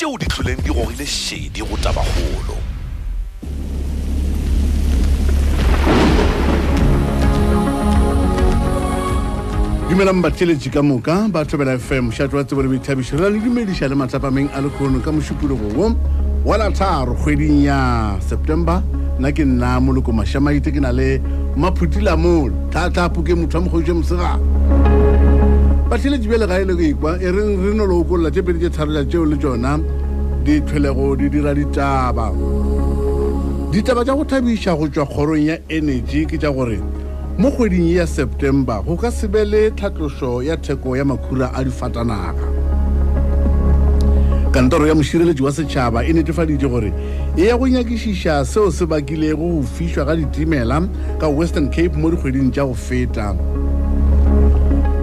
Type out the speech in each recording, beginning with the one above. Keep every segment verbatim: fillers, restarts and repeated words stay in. tjeo di tloleng di gorile shedi go taba golo. Dumela mbatseletsi ka moka ba thobela F M shatwa tse bole bithabisho la le dumedisha le matlapa meng a le khono ka moshupologo wa la tharo kgweding ya September na ke nna Moloko Mashamaite ke na le maphutila molo thata puke motho a mogojwe msega ba tlile dibele ga ile go ikwa e re re no lo go la tepedi tse tharo la tseo le tsona di thwelego di dira ditaba ditaba tsa go thabisha go tswa khorong ya energy ke tsa gore mo kgweding ya September go ka sebele tlhatloso ya theko ya makhura a difatanaga kantoro ya moshireletsi wa setšhaba e netefaditse gore e ya go nyakishisha seo se bakile go fishwa ga ditimela ka Western Cape mo dikgweding tša go feta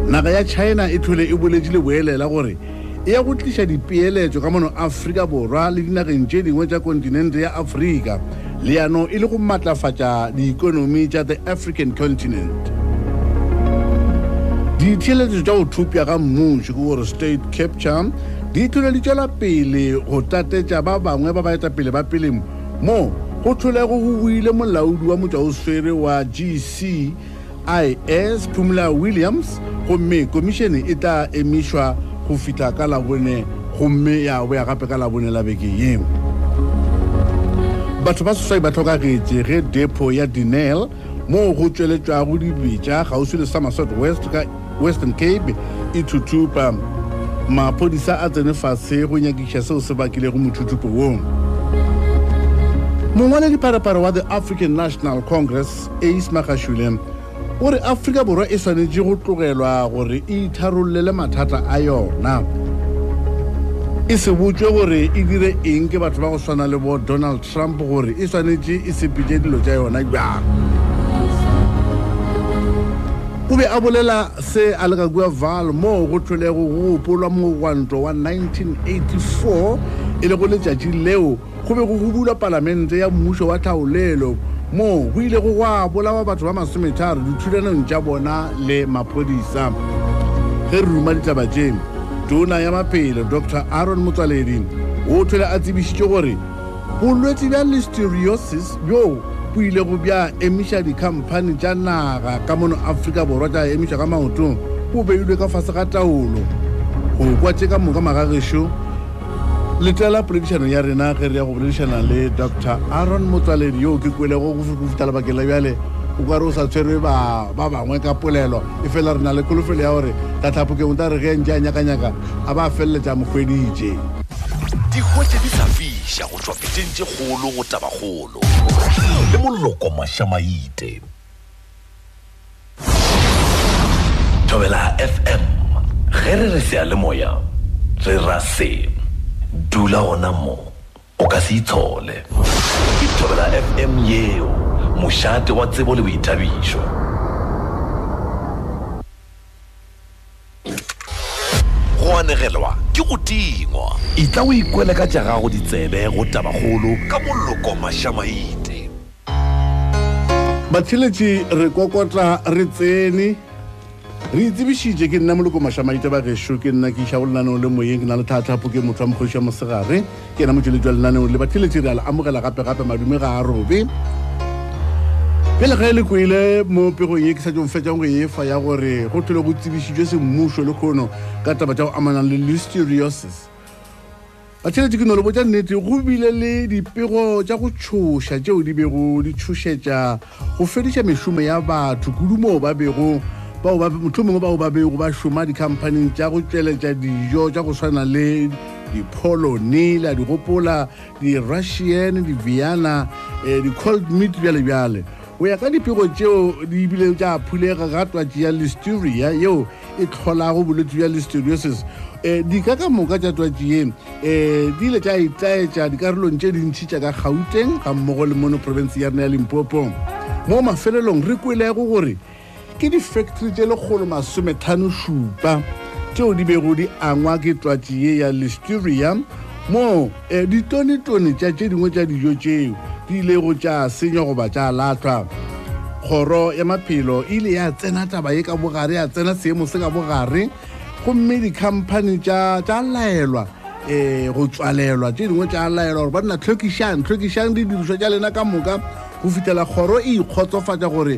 naga ya China e thole e bolelile boelela gore e ya go tlisha dipeeletso ka mono Afrika borwa le dinageng tše dingwe tša kontinente ya Afrika Liano ile go matlafatsa di economy tsa the African continent. Di tshele tsa o thupya ga mmuso go state capture di tlo le tsela pele go tatetsa ba bangwe ba ba eta pele ba peleng mo go thule go buile molaudi wa motho o swere wa G C I S Pumla Williams go me commission e tla emishwa go fitla ka la bone go me ya bo ya gape ka la bone la beke yeng. Batho ba so ba tlhoka re re depo ya Dinel mo go tsweletswa go di bitsa gausi le sama South West ka Western Cape itutupa ma polisa a tsene fase go nyakisha seo se bakile go mothutupo wong mongwana di parapara wa the African National Congress e Ismagashulem gore Afrika borwa e swanetse go tlogelwa gore e itharollele mathata a yona ise botjwe gore e dire eng ke batho ba go swana le bo Donald Trump gore e swanetse e sepitse dilo tsa yona jang o be a bolela se a le ka go val mo go tlholego go polwa mo gwanto wa nineteen eighty-four e le go letjatsi leo go be go hubula parliament ya mmuso wa thaolelo mo go ile go gwa bolawa batho ba masometharo dithulanong tsa bona le mapodisa ge ruma ditabatjeng Dona ya mapelo Dr Aaron Motsoaledi o thole a tsebisitse gore bolwetse bja Listeriosis yo bo ile go bja emisha di-company tša naga ka mono Afrika borwa tša emisha ka maotong bo beilwe ka fase ga taolo go kwatse ka moka magagešo letlela prediction ya rena ge re ya go boledišana le Dr Aaron Motsoaledi yo ke kwelego go fitala bakela bjale o ka re o sa tshwerwe ba bangwe ka polelo e fela re na le kolofelo ya gore tatlhapoke o nta re ge ntse a nyakanyaka a ba feleletsa mokgweditse dikgwetse di sa fiša go tswa petseng tse kgolo go tabagolo le Moloko Mashamaite thobela F M ge re re se a le moya re ra se dula ona mo o ka se itshole thobela F M yeo Mushate wa tsebo le boithabišo. Go anegelwa ke go tingwa. Itla o ikwela ka tša gago ditsebe go tabagolo ka Moloko Mashamaite. Batšheletši re kokotla re tsene re itsebišitše ke nna Moloko Mashamaite ba gešo ke nna ke šabolanano le moyeng na le thathapo ke motho a mokgoši a mosegare ke nna motšheletši le naneo le batšheletši re a amogela gape-gape madume ga a robe pele ga ile go ile mo pego ye ke sa tšong fetša go ye fa ya gore go tlile go tsebisitšwe semmušo le khono ka taba tša go amana le Listeriosis a tšhele dikgolo bo tša nnete go bile le dipego tša go tšhoša tšeo di bego di tšhošetša go fediša mešomo ya batho kudumo ba bego bao ba motho mongwe bao ba bego ba šoma di-company tša go tšweletša dijo tša go swana le dipolone la digopola di-russian di-viana di-cold meat bjale bjale we are going to go to the village of Pulega Gatwa Listeria, yo, it Holago Bulletia Listeriosis. The Kakamoga to G M, a Diletai Taja, the Carlon Jed in Chichaga Houten, a Mogol Mono Provincial in Popom. Moma Fellong Requilla Gori. Kitty Factory Jello Holma Sumetano Shuba, Joe Di Berudi, Anwagi to Gia Listeria, Mo, a Ditoni Tony Chachi, which I did di le go tja senya go ba tja latlwa khoro ya maphelo ile ya tsena taba ye ka bogare ya tsena seemo se ka bogare gomme di company tja tja laelwa eh go tswalelwa tse dingwe tsa laela gore ba nna tlhokishang tlhokishang di diriswa tsa lena ka moka go fitela khoro e ikgotsofatsa gore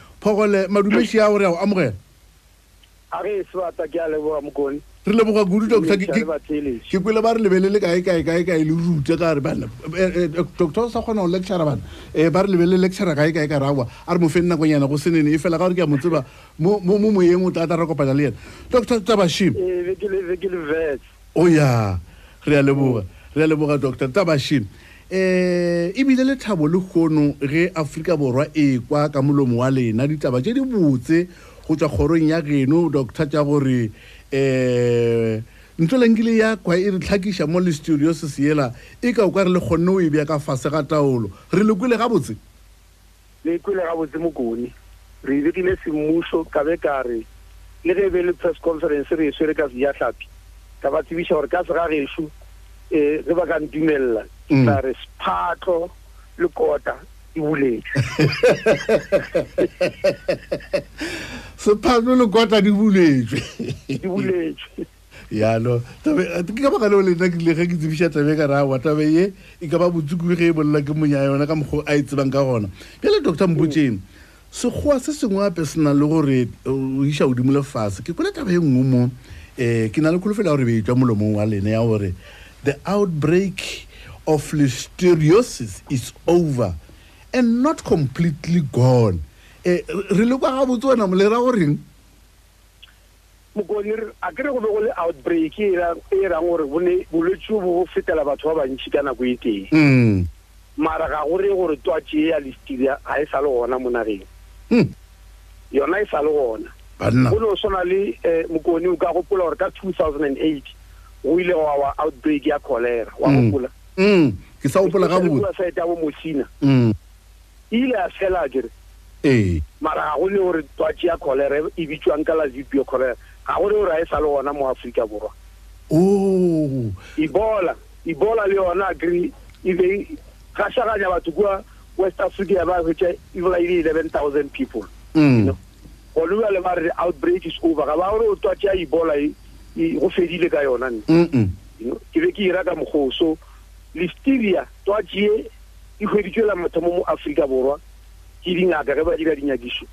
phogole madumesi a hore a amogela a re swata ke a leboga mokoni re leboga gudu doctor ke pele ba re lebelele kae kae kae kae le rute ka re bana doctor sa khona o lecture bana eh ba re lebelele lecture kae kae ka rawa a re mo fenna go nyana go senene e fela ka gore ke a motseba mo mo mo yeng o tata ra kopana le yena doctor Tabashim eh ke le ke le vets o ya re a leboga re a leboga doctor Tabashim eh ibile le thabo le khono re Africa borwa e kwa ka molomo wa lena ditaba tse di botse go tswa khorong ya geno doctor tja gore eh ntolengile ya kwa e tlhakisha mo listeriosis yela e ka o ka re le khonne o e bia ka fase ga taolo re le kwile ga botse le kwile ga botse mokoni re ile ke le simuso ka be ka re le re be le press conference re se re ka ya hlapi ka ba tsibisha gore ka se ga re shu eh re ba ka ntumella tla re spatlo le kota e buletse so Pablo le kota di buletse di buletse ya no tabe ke ba kana le nna ke le ke tsibisha tabe ka ra wa tabe ye e ka ba botsuku ge e bolla ke monya yona ka mgo a itsebang ka gona pele doctor Mbutseni so go a se sengwe a personal le gore o isha o dimole fase ke kona tabe ngomo eh ke na le kolofela gore be itwa molomong wa lena ya gore the outbreak of listeriosis is over and not completely gone. Eh, re le kwa ga botswana mo le ra goreng? Mo go nere a kere go be go le outbreak e ra e ra gore bone bolwetse bo fetela batho ba bantsi kana go iteng. Mm. Mara ga gore gore twatse ya listeria ha e sa le gona monareng. Mm. Yona e sa le gona. Bana. Go no sona le eh mo go nne ka go pula gore ka two thousand eight o ile wa outbreak ya cholera wa go pula. Mm. Ke sa o pula ga bo. Ke sa e tabo mo China. Mm. Ile a fela jere eh mara go le gore twatse ya cholera e bitswang ka la zipio cholera ga go le gore a e sala ona mo Africa borwa oh ibola ibola le ona agri e be ka shaganya batho kwa West Africa ba go tse ibola ile eleven thousand people you know go le ba re outbreak is over ga ba gore twatse ya ibola e go fedile ka yona nne you know ke be ke ira ka mogoso listeria twatse e go dikela mathomo mo Africa borwa ke dingaka ga ba dira dinyakiso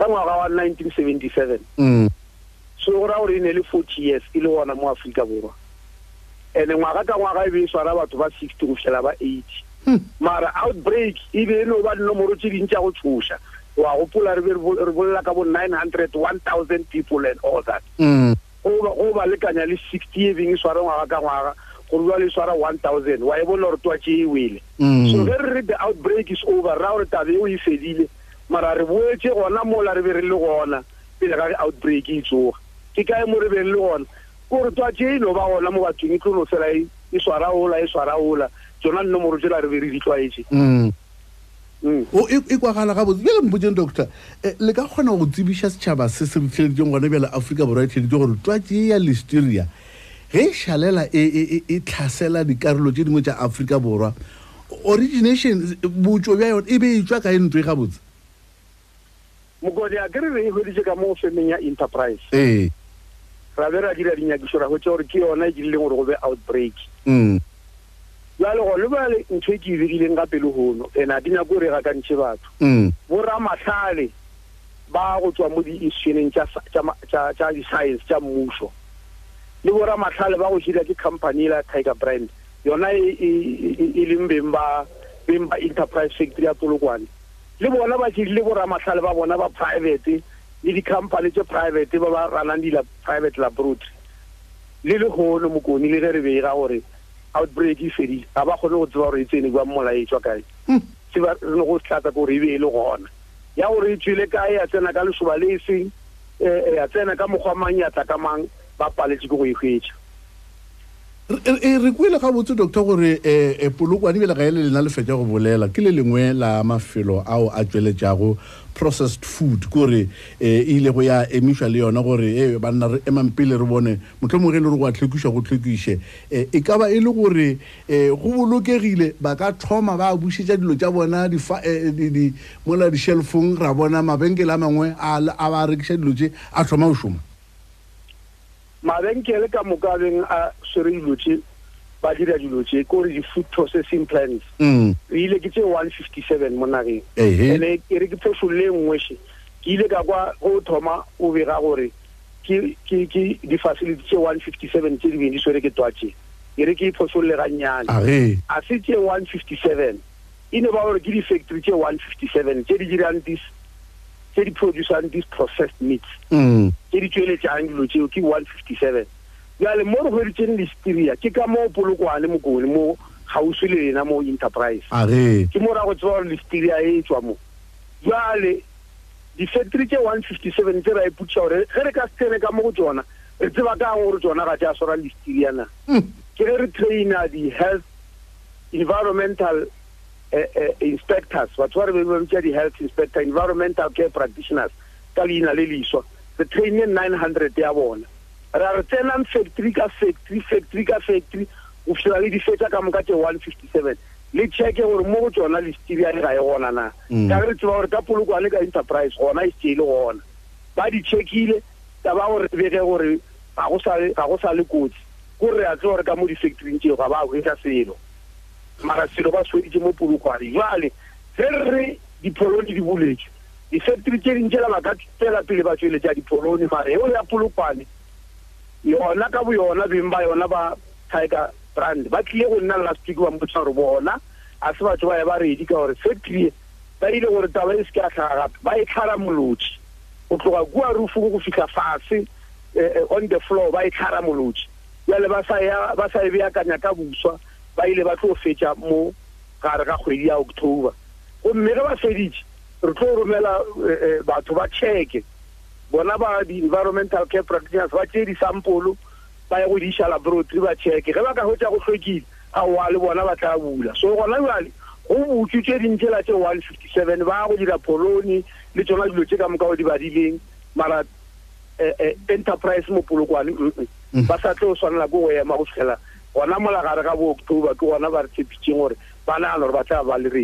ka ngwaga wa nineteen seventy-seven mm so ra hore ne le forty years ile wona mo Africa borwa ene ngwaga ka ngwaga e be swara batho ba sixty go fela ba eighty mara outbreak e be no ba nomoro tse dintsa go tshosha wa go pula re re bolla ka bo nine hundred one thousand people and all that mm oba oba le kanya le sixty e beng swara ngwaga ka ngwaga go rua le swara one thousand wa e bona re twa tshi wile so very the outbreak is over ra re tabe o ifedile mara re boetse gona mola re be re le gona pele ga outbreak itsoga ke kae mo re be le gona go re twa tshi no ba gona mo ba tshing tlo no sela e swara ola e swara ola tsona nne mo rutela re be re ditlwaetse mm o e kwa gala ga botse le mbotseng doctor le ka gona go tsibisha sechaba se se mfeledi ngone bela Africa variety di go re twa tshi ya listeria re shalela e e e tlhasela dikarolo tse dingwe tsa Africa borwa origination botso ya yona e be itswa ka ntwe ga botse mogodi a gere re go di tsaka mo femenya enterprise eh ra vera dira dinyakiso ra go tsore ke yona ke dileng gore go be outbreak mm la le go le ba le ntwe ke dirileng ga pele hono ena dina go re ga ka ntse batho mm bo ra mahlale ba go tswa mo di issues tsa tsa tsa di science tsa mmuso le bora mahlale ba go jira ke company la Tiger brand yona e limbemba bemba enterprise factory ya Polokwane le bona ba jile bora mahlale ba bona ba private le di company tse private ba ba rana di la private laboratory le le hono mo koni le re be ga gore outbreak e fedi ga ba gone go tswa re tsene kwa molaetswa kae se ba re go tlatsa go re be le gona ya gore e tshile kae ya tsena ka lesoba le seng eh ya tsena ka mogwa manyatla ka mang ba paletse go go e hwetsa e re kuile ka botse doctor gore e polokwane be le ga ile lena le fetse go bolela ke le lengwe la mafelo ao a tsweletjago processed food gore e ile go ya emiswa le yona gore e ba nna re emampile re bone motlomogelo re go atlhekisha go tlhekishe e ka ba ile gore go bolokegile ba ka thoma ba busetsa dilo tja bona di di mola di shelfong ra bona mabengela mangwe a ba rekisha dilo tje a thoma o shuma mabenkele ka mokabeng a serelotse ba dira dilotse ko re di food processing plants mm ile ke tse one fifty-seven monageng ene ere ke phoshule nngwe she ke ile ka kwa go thoma o bega gore ke ke ke di facility tse one fifty-seven tse di swere ke twatse ere ke phoshule ga nyane a se tse one fifty-seven ine ba gore ke di factory tse one fifty-seven tse di dirang this tse di producing this processed meats mm ke di tshwele tsa anglo tse ke one fifty-seven ya le mo go ritseng Listeria ke ka mo polokwane mo go le mo house le na mo enterprise a re ke mo ra go tswa Listeria e tswa mo ya le di factory tse one fifty-seven tse ba e putsa hore ge re ka tsene ka mo go tsona re tseba ka hore tsona ga ja sora Listeria na ke re trainer di health environmental Uh, uh, inspectors, but what we want to the health inspector, environmental care practitioners, Kalina Leliso, the training nine hundred they are one. Rartenan factory, factory, factory, factory, officially the factor comes at one fifty-seven. Let's check your more journalists, T V, and I want to know. Carriage or Tapuluka enterprise, or nice deal on. By the check here, the hour, the hour, Kawasali goods, Korea, or Kamudi factory in Chihuahua, with a sale. Marasilo ba so itse mo polokwane jwale re di poloni di buletse di factory tse dingela ba ka tsela pele ba tshwele tsa di poloni mare e o ya polokwane yona ka bo yona beng ba yona ba Tiger brand ba tle go nna last week wa motho re bona a se batho ba ba ready ka hore factory ba ile gore taba e ska tlhaga ba e tlhara molotsi o tloga kwa rufu go fika fase on the floor ba e tlhara molotsi jwale ba sa ya ba sa be ya kanya ka buswa ba ile ba tlo fetja mo ga re ga kgwedi ya October o mmere ba feditse re tlo romela batho ba check bona ba di environmental care practitioners ba tse di sample ba ya go di shala laboratory ba check ge ba ka hotla go hlokile a wa le bona ba tla bula so gona jwale go utswe dintjela tse one fifty-seven ba go dira poloni le tsona dilo tse ka moka o di badileng mara enterprise mo polokwane ba sa tlo swanela go ya ma go tshela ona mola ga re ga bo October ke ona ba re tshepitseng gore bana lona ba tla ba le re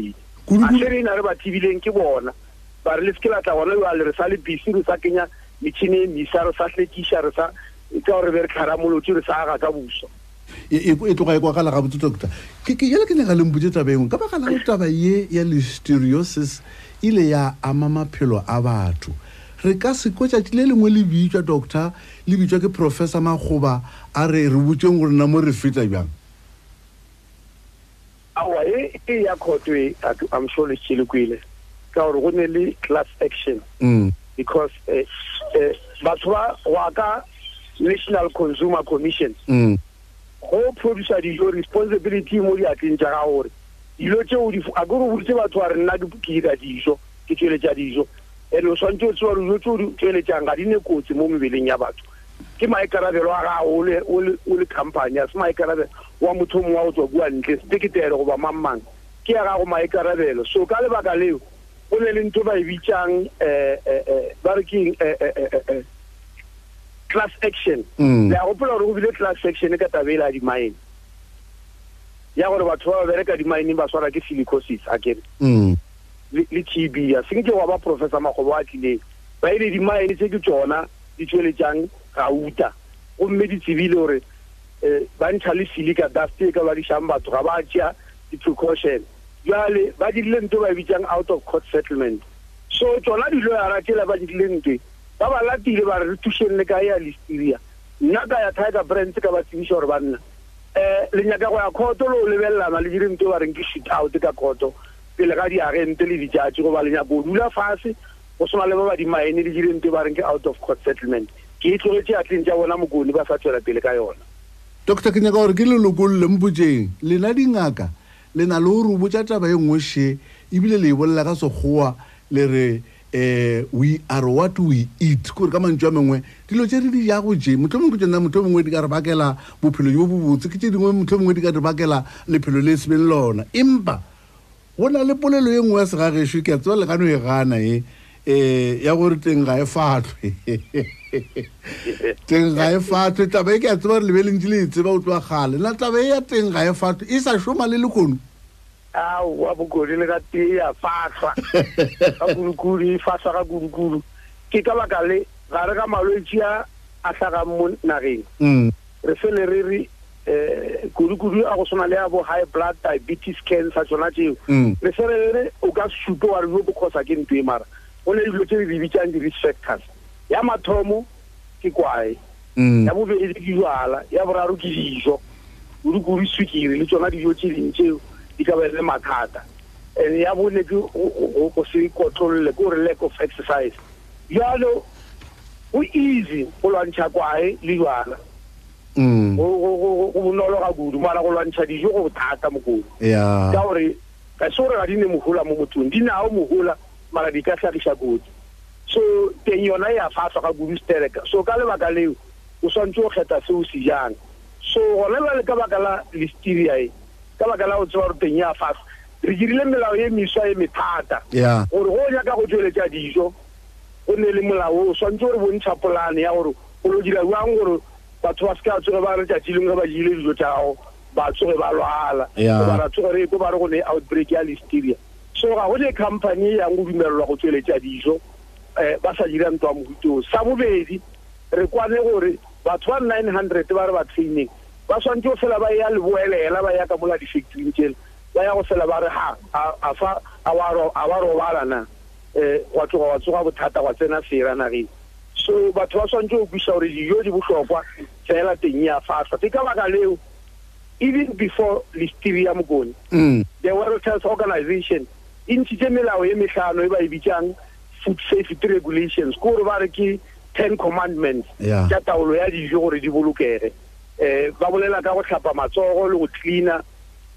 a sere ina re ba tibileng ke bona ba re le skela tla bona ba le re sa le busy re sa kenya metšhini ni sa re sa hlekisha re sa ka re be re kharamolotsi re sa ga ka buso e e tloga e kwa gala ga botse doctor ke ke yela ke ne ga le mbutse taba engwe ka ba gala go taba ye ya listeriosis ile ya amama phelo a batho re ka sekotsa tle lengwe le bitswa doctor le bitswa ke professor Magoba a re re butseng gore na mo re fitsa jang awa e e ya khotwe I'm sure le tshilikuile ka gore go ne le class action mm because eh batwa wa ka National Consumer Commission mm go producer di your responsibility mo di atlinja ga gore dilo tse o di a go re botse batho re nna ke dira dijo ke tshwere tsa dijo and o swanetse tswa re tsho tsho le tsanga dine kotsi mo mebeleng ya batho ke maikarabelo a ga o le o le company as maikarabelo wa motho mo wa o tswa bua ntle tiketelo go ba mamang ke ga go maikarabelo so ka le baka leo o le le ntho ba e bitsang eh eh ba re ke eh class action la go pula go bile class action ka tabela di mine ya gore batho ba ba reka di mine ba swara ke silicosis akere mm le T B ya sengwe wa ba professor Magoba a tlile ba ile di mine tse ke tsona di tshwele jang gauta o mme di tsibile hore ba ntla le silica dust e ka ba di shamba batho ga ba tja di precaution jwale ba di leng to ba bitsang out of court settlement so tsona di lo ara tshela ba di leng ke ba ba latile ba re tusheng le ka ya Listeria nna ka ya Tiger brand ka ba tsibisha hore banna eh le nya ka go ya court lo lebella ma le direng to ba reng ke shit out ka court pele ga di agente le dijatse go ba lenya go dula fase go sona le ba ba di mine le direng to ba reng ke out of court settlement ke tlogetse a tleng ja bona mogoni ba sa tswela pele ka yona doctor ke nya gore ke lelokole mbujeng le la dingaka le na le o rubotsa taba engwe she ibile le ibolla ka sogoa le re Uh, we are what we eat. Come and join me. The logic is that we eat. We talk about that. We talk about the garbagela. We pillow. We talk about the garbagela. The pillow is being lawn. Imba. When I put the young ones are going to shoot at all, they can't run. Eh, you are going to fight. Going to fight. You are going to level in Chile. You are going to fight. You are going to fight. Is a show malilukun. Ah, wabukuri legati ya fasa, guru guru fasa ka guru guru. Kita wakale, karaka malusia asagamun nari. Referensi guru guru agosanale abo high blood diabetes cancer jonaji. Referensi uga sudo arvo bukosa kini tuimara. One iluteri vivichani respectas. Yamatomo kikuai. Yamu be ijuala, yabraru kizijo. Guru guru suki, iluteri vivichani ncheo. Ikabele makata and yabu leku o si control le gore lack of exercise yalo u easy go lwantsha kwae liwana mm o o no lo ga gudu mara go lwantsha di go thata mogolo ya ka hore ka sore ga dine mogula mo motho dinao mogula mara di ka tlagisha gudu so tenyona ya fatswa ka gudu stereka so ka le bakaleo o swantse o kheta se o si jang so go lela le ka bakala listeria e ka ka laotse wa rutenya fa re dirile melao ye miswa ye methata gore go ya ka go tsweletsa dijo o ne le molao o swantse gore bontsha polane ya gore o lo dira jang gore batho ba ska tswe ba re tsatileng ga ba jile dijo tsao ba tswe ba lwala ba ra tsore go ba re go ne outbreak ya listeria so ga go le company ya go dumelwa go tsweletsa dijo eh ba sa dira ntwa mogutso sa bobedi re kwane gore batho ba nine hundred ba re ba training ba swantse o fela ba ya le boelela ba ya ka mola di factory tshela ba ya go fela ba re ha a fa a wa ro a wa ro bala na eh wa tsoga wa tsoga bothata wa tsena fela na re so batho ba swantse o buisa hore di yo di bohlokwa fela teng ya fasa ke ka baka leo even before listeria mogone the World Health Organization in tshemelao e mehlano e ba e bitsang food safety regulations go re ba re ke ten commandments ya taolo ya di jo gore di bolokere eh ba bolela ka go tlhapa matsogo le go cleaner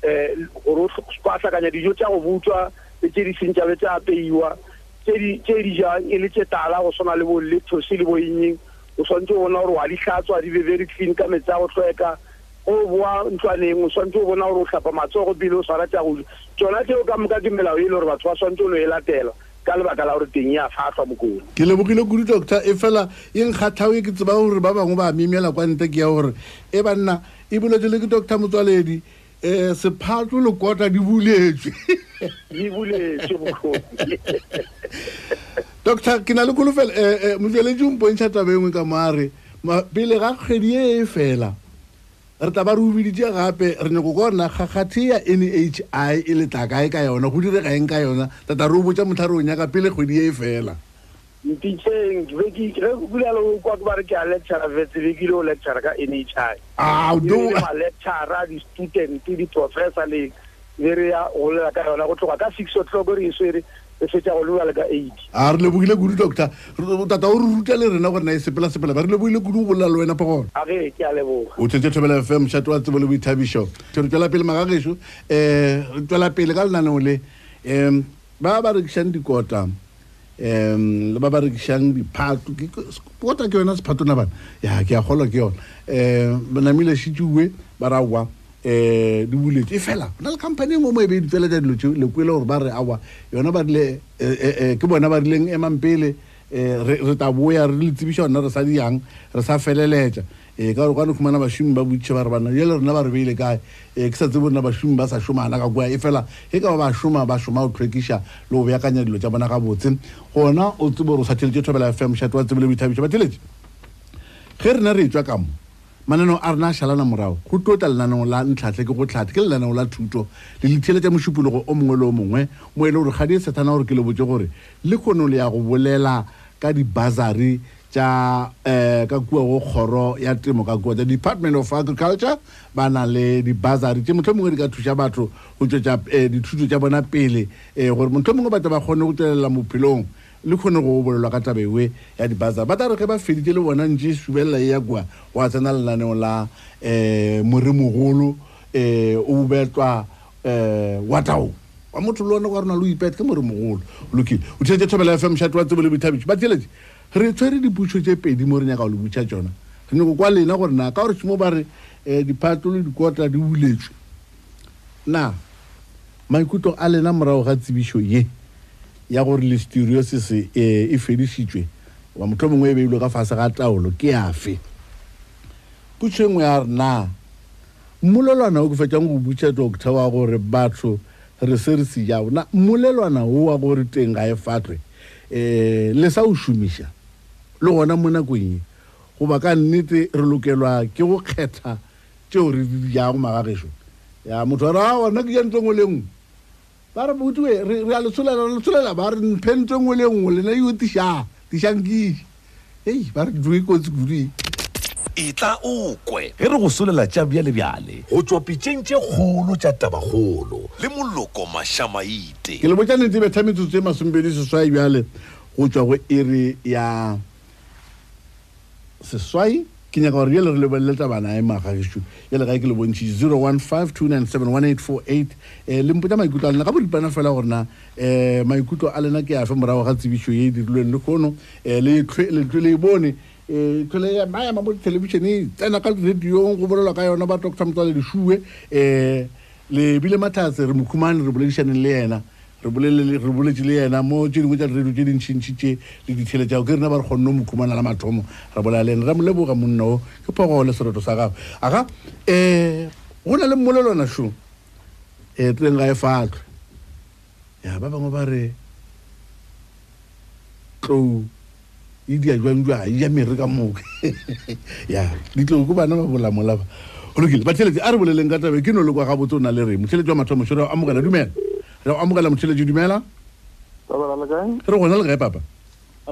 eh go tswasa ka nya dijo tsa go butwa le tse di sentjale tsa peiwa tse di tse di ja ile tse tala go sona le bo le thosi le bo inyeng o swantse o bona gore wa di hlatswa di be very clean ka metsa go tlhoeka o bua ntwaneng o swantse o bona gore o tlhapa matsogo bile o swara tsa go tsona tse o ka moka ke melao ile gore batho ba swantse o e latela ka lebaka la gore teng ya fatswa mogolo ke lebogile guru doctor e fela e nkgathawe ke tseba gore ba bangwe ba amemela kwa nte ke ya gore e banna e bulotile ke Dr Motsoaledi eh se phatlo le kota di buletswe di buletswe mogolo doctor ke na le kolofela eh mo le jumpong tsa tabengwe ka mare pele ga kgedi e fela re taba re ubiditse gape re ne go gona gagathi ya N H I e le takae ka yona go dire gaeng ka yona tata re botsa motlharo nya ka pele kgwedi e fela ntitseng re ke re go bula lo kwa go ba re ke a lecture vetse le ke lo lecture ka N H I ah do ma lecture di student di professor le re ya o le ka yona go tloga ka six o'clock re iswe re fetsa go lwa le ka eight a re le bogile guru doctor tata o ruta le rena gore na se pela se pela ba re le bogile guru o bolla le wena pa gona a re ke a leboga o tsetse thobela F M chat wa tsebole boithabisho re tswela pele magagesho eh re tswela pele ka lana no le em ba ba re kshang dikota em le ba ba re kshang diphatho ke kota ke yona sephatho na bana ya ke a golo ke yona eh bana mile shitjuwe ba rawa eh di buletse fela na le company mo mo e be di fela ja dilo tse le kwela gore ba re awa yona ba le eh ke bona ba rileng e mampele eh re ta boya re le tsebisha ona re sa di yang re sa feleletsa eh ka gore ka no khumana ba shumi ba butse ba re bana yele rena ba re beile kae eh ke sa tsebo bona ba shumi ba sa shumana ka kwa e fela e ka ba shuma ba shuma o trackisha le o beakanya dilo tsa bona ga botse gona o tsebo re sa theletse thobela F M chat wa tsebele boithabisha ba theletse ge rena re tswa ka mo manano arna shalana morao go total nanong la ntlhatle ke go tlhatle ke lana la thuto le litheletse mo shupologo o mongwe le o mongwe mo ile gore ga di sethana gore ke le botse gore le khono le ya go bolela ka di bazari tsa eh ka kwa go khoro ya temo ka kwa the Department of Agriculture bana le di bazari tse motho mongwe re ka thusa batho go tsotsa di thuto tsa bona pele eh gore motho mongwe batho ba khone go telela mo pelong le khone go bolelwa ka tabewe ya di bazar ba tare ke ba fedile le bona nje subela ya kwa wa tsena la ne la eh morimogolo eh o betwa eh watao wa motho lo nna go rena lo ipete ke mo re mogolo lokile o tshetse thobela F M chat wa tsobele bithabitse ba tletse re tshwere diputso tse pedi mo re nya ka lo butsa tsona re go kwa lena gore na ka gore tsimo ba re dipatolo dikota di buletswe na maikuto a lena morao ga tsibiso ye ya gore listeriosis e fedisitswe wa motho mongwe e beilwe ka fase ga taolo ke afe putso engwe ya rena mmolelwana o go fetjang go butsa doctor wa gore batho re serisi ya bona mmolelwana o wa gore teng ga e fatlwe eh le sa o shumisha le gona mona go ye go ba ka nnete re lokelwa ke go kgetha tseo re ya go magagesho ya motho ra wa nna ke ntongwe lengwe ba re butwe re re le tsolela le tsolela ba re ntongwe lengwe le na yotisha tishangi ei ba re dui ko tsiguri itla ukwe e re go solela tja bya le byale go tsopitshentse kgolo tja tabagolo le Moloko Mashamaite ke le botjane tebe thametso tse masumbedi se swa byale go tswa go ere ya se swa ke nya go re le le le tabana e magagishu ya le ga ke le bontsi zero one five two nine seven one eight four eight le mpota maikutlo alena ka bo dipana fela gorena eh maikutlo alena ke a fe morago ga tsebisho ye dirilweng le kono le le le bone e tlo ya maya ma bot television e tsena ka radio go bolela ka yona ba Dr Motsoaledi shuwe eh le bile mathase re mukhumane re bolelisane le yena re bolele re boletse le yena mo tshedi go tsa radio tshedi ntshintshitse le dithele tsa go rena ba re khonno mukhumana la mathomo re bolaleng re mo leboga monno ke phogole seroto sa gago aga eh gona le mmolelwana shu eh tlenga e fatlwe ya ba bangwe ba re tlo idia go nwa ya mereka moke ya ditlo go bana ba bola molaba olokile ba tshele a re boleleng ka tabe ke no le kwa ga botsona le re motshele jwa mathomo shoro a mogala dumela re a mogala motshele jwa dumela baba la kae re gona le ga papa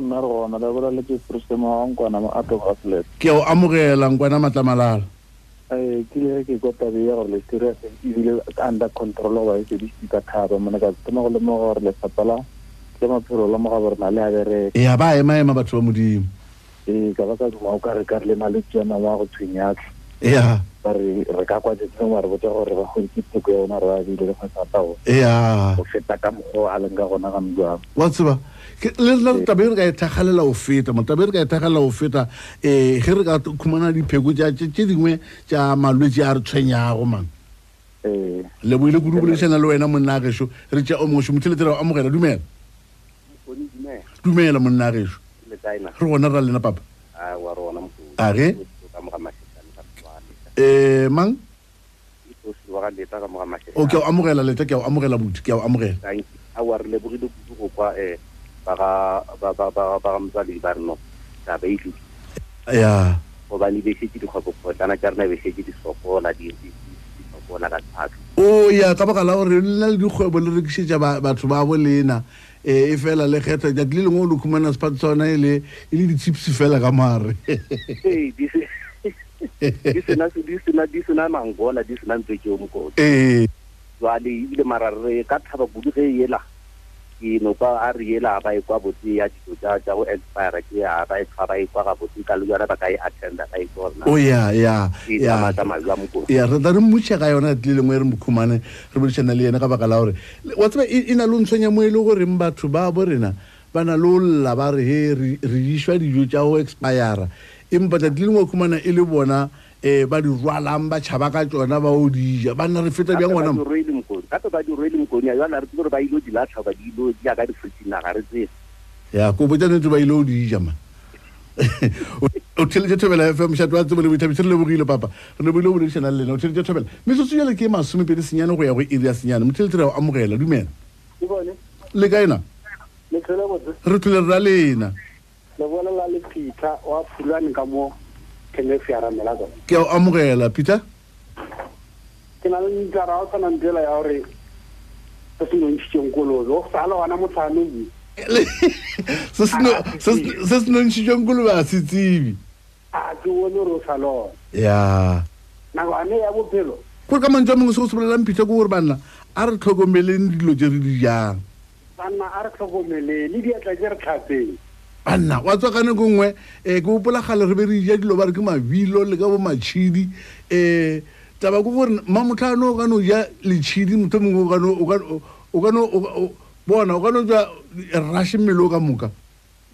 nna re gona le bola le ke prosema ang kwana ma ato gaslet ke o amogela ngwana matlamalala eh ke ke go tabe ya le tirese ile under control over ke di tsataba mona ka tsama go le mo gore le tsapala tema pholo la mogabore na le a bere ya ba ema ema batho ba modimo e ka ba ka go ka re ka le maletsana wa go tshwenyatla ya ba re re ka kwa tsheng wa re botse gore ba go ntse go yona re ba di le fa tsa tao ya go feta ka mogo a lenga gona ga mjwa wa tseba le le tabere ka ithagalela o feta mo tabere ka ithagalela o feta e gere ka khumana diphego tja tje dingwe tja malwetse a re tshwenyago mang eh le bo ile go rubuletsana le wena monna gesho re tja o mosho motleletela a mogela dumela dumela monna rejo le tsena re bona ra lena papa a wa rona mo a re eh mang o se wa ga leta ka mo ga mashe o ke o amogela leta ke o amogela botse ke o amogela a wa re le bogile go kwa eh ba ba ba ba ba mzali ba rno ka ba ile ya o ba ni be se di go go tsana ka rena be se di sokola di di sokola ka tsaka o ya ka ba ka la hore le le di kgwebo le re ke se ba batho ba bo lena e fela le khetha ja dilo mo lo khumana spatsona ile ile di tips fela ga mare eh di se di se na di se na di se na mangola di se na ntwe ke o mokoti eh wa le ile mara re ka thaba budughe yela ke no ka a re yela ba ikwa botsi ya tshotsa ja go expire ke ya ba ikwa ba ikwa ga botsi ka lwana ba ka e attenda ka ikona o ya ya ya ma tama ja mokoti ya re re mutse ga yona dilo mo re mkhumane re bo tsena le yena ka bakala hore wa tsena ina lo ntshonya mo ile gore mba batho ba bo rena bana lo la ba re he re dishwa dijo tsa go expire empa tla dilengwe khumana ile bona eh ba di rwalang ba tshaba ka tsona ba o dija bana re feta bya ngwana mo re ile mkone ka ba di rwele mkone ya yona re tsore ba ile di la tshaba di lo di ya ka di fifteen ga re tsela ya go botsa nete ba ile o dija man o tshele thobela F M chat wa tsobele bithabitse le bogile papa re bo ile o bolelisana le lena o tshele thobela miso tsya le ke masumi pedi senyane go ya go area senyane motshele tlo a amogela dumela ke bone le kaena le tshele botse re tlile ra lena le bona la le Peter wa fulani ka mo kene fiara mela go ke o amogela Peter ke nalo ni tsara o tsana ndlela ya hore se se nntshi ngolo go sala wana mothano yi se se se se nntshi ngolo ba sitibi a go no salon ya na go ane ya bophelo go ka mantse mong se go sobolela Peter go re bana a re tlhokomeleng dilo je ri jang bana a re tlhokomeleng di etla je re tlhatseng anna wa tsakane go nwe e go polagala re be re ja dilo ba re ke mavilo le ka bo machidi e taba go gore ma motlhano o ka no ja le chidi motho mongwe o ka no ukano bona ukano ja rashi miloka muka